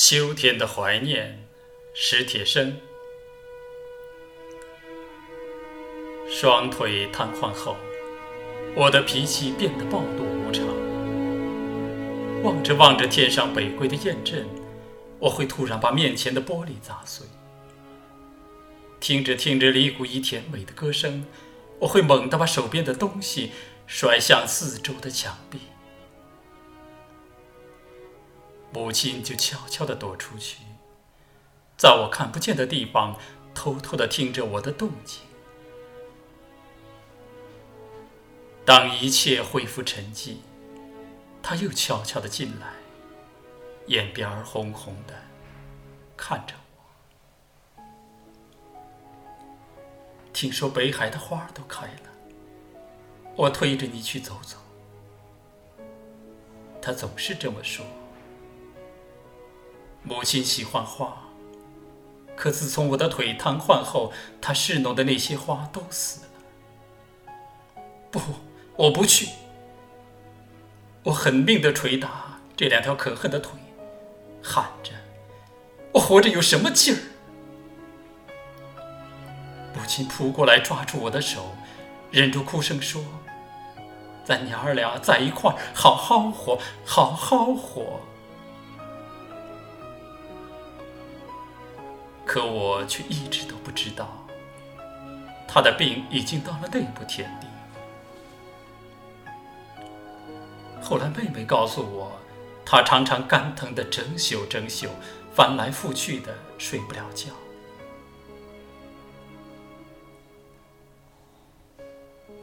秋天的怀念，史铁生。双腿瘫痪后，我的脾气变得暴怒无常。望着天上北归的雁阵，我会突然把面前的玻璃砸碎。听着李谷一甜美的歌声，我会猛地把手边的东西摔向四周的墙壁。母亲就悄悄地躲出去，在我看不见的地方偷偷地听着我的动静。当一切恢复沉寂，她又悄悄地进来，眼边红红的看着我。听说北海的花都开了，我推着你去走走。她总是这么说。母亲喜欢花，可自从我的腿瘫痪后，她侍弄的那些花都死了。不，我不去！我狠命地捶打这两条可恨的腿，喊着：“我活着有什么劲儿？”母亲扑过来抓住我的手，忍住哭声说：“咱娘俩在一块儿，好好活，好好活。”可我却一直都不知道，他的病已经到了那步田地。后来妹妹告诉我，他常常肝疼的整宿，翻来覆去的睡不了觉。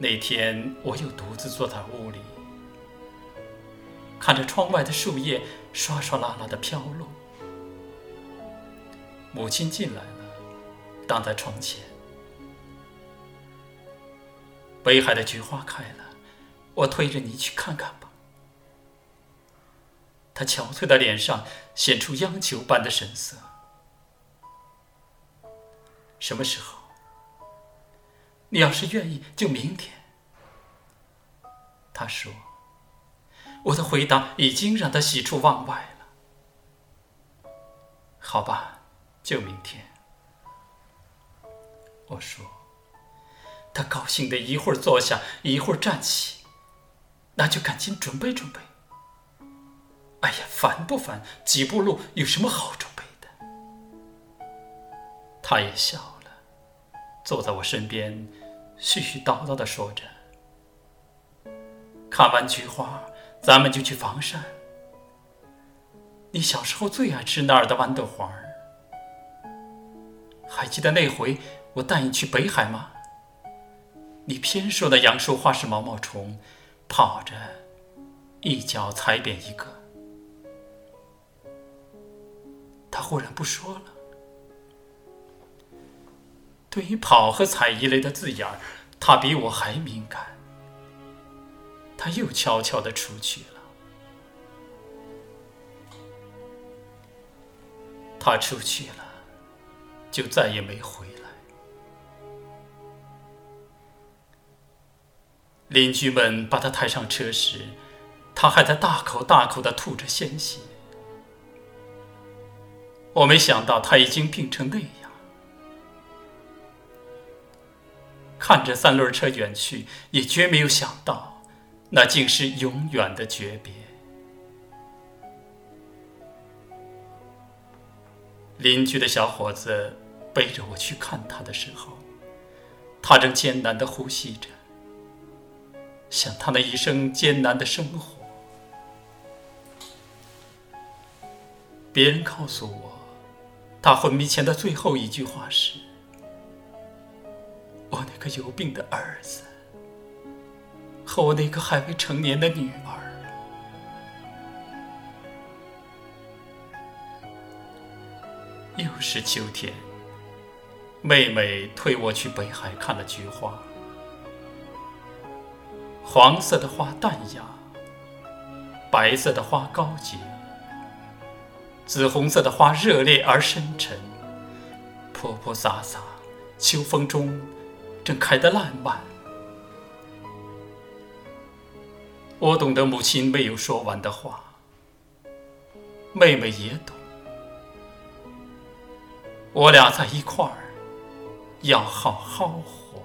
那天我又独自坐在屋里，看着窗外的树叶刷刷啦啦的飘落。母亲进来了，挡在窗前。北海的菊花开了，我推着你去看看吧。她憔悴的脸上显出央求般的神色。什么时候？你要是愿意，就明天。她说，我的回答已经让她喜出望外了。好吧。就明天，我说。他高兴的一会儿坐下，一会儿站起。那就赶紧准备准备。哎呀，烦不烦？几步路有什么好准备的？他也笑了，坐在我身边，絮絮叨叨地说着：“看完菊花，咱们就去房山。你小时候最爱吃那儿的豌豆黄。还记得那回我带你去北海吗？你偏说的杨树花是毛毛虫，跑着一脚踩扁一个。”他忽然不说了。对于跑和踩一类的字眼，他比我还敏感。他又悄悄地出去了。他出去了，就再也没回来。邻居们把他抬上车时，他还在大口地吐着鲜血。我没想到他已经病成那样。看着三轮车远去，也绝没有想到，那竟是永远的诀别。邻居的小伙子背着我去看他的时候，他正艰难地呼吸着，想他那一生艰难的生活。别人告诉我，他昏迷前的最后一句话是：“我那个有病的儿子和我那个还未成年的女儿。”又是秋天，妹妹推我去北海看了菊花。黄色的花淡雅，白色的花高洁，紫红色的花热烈而深沉，泼泼洒洒，秋风中正开得烂漫。我懂得母亲没有说完的话，妹妹也懂。我俩在一块儿要好好活。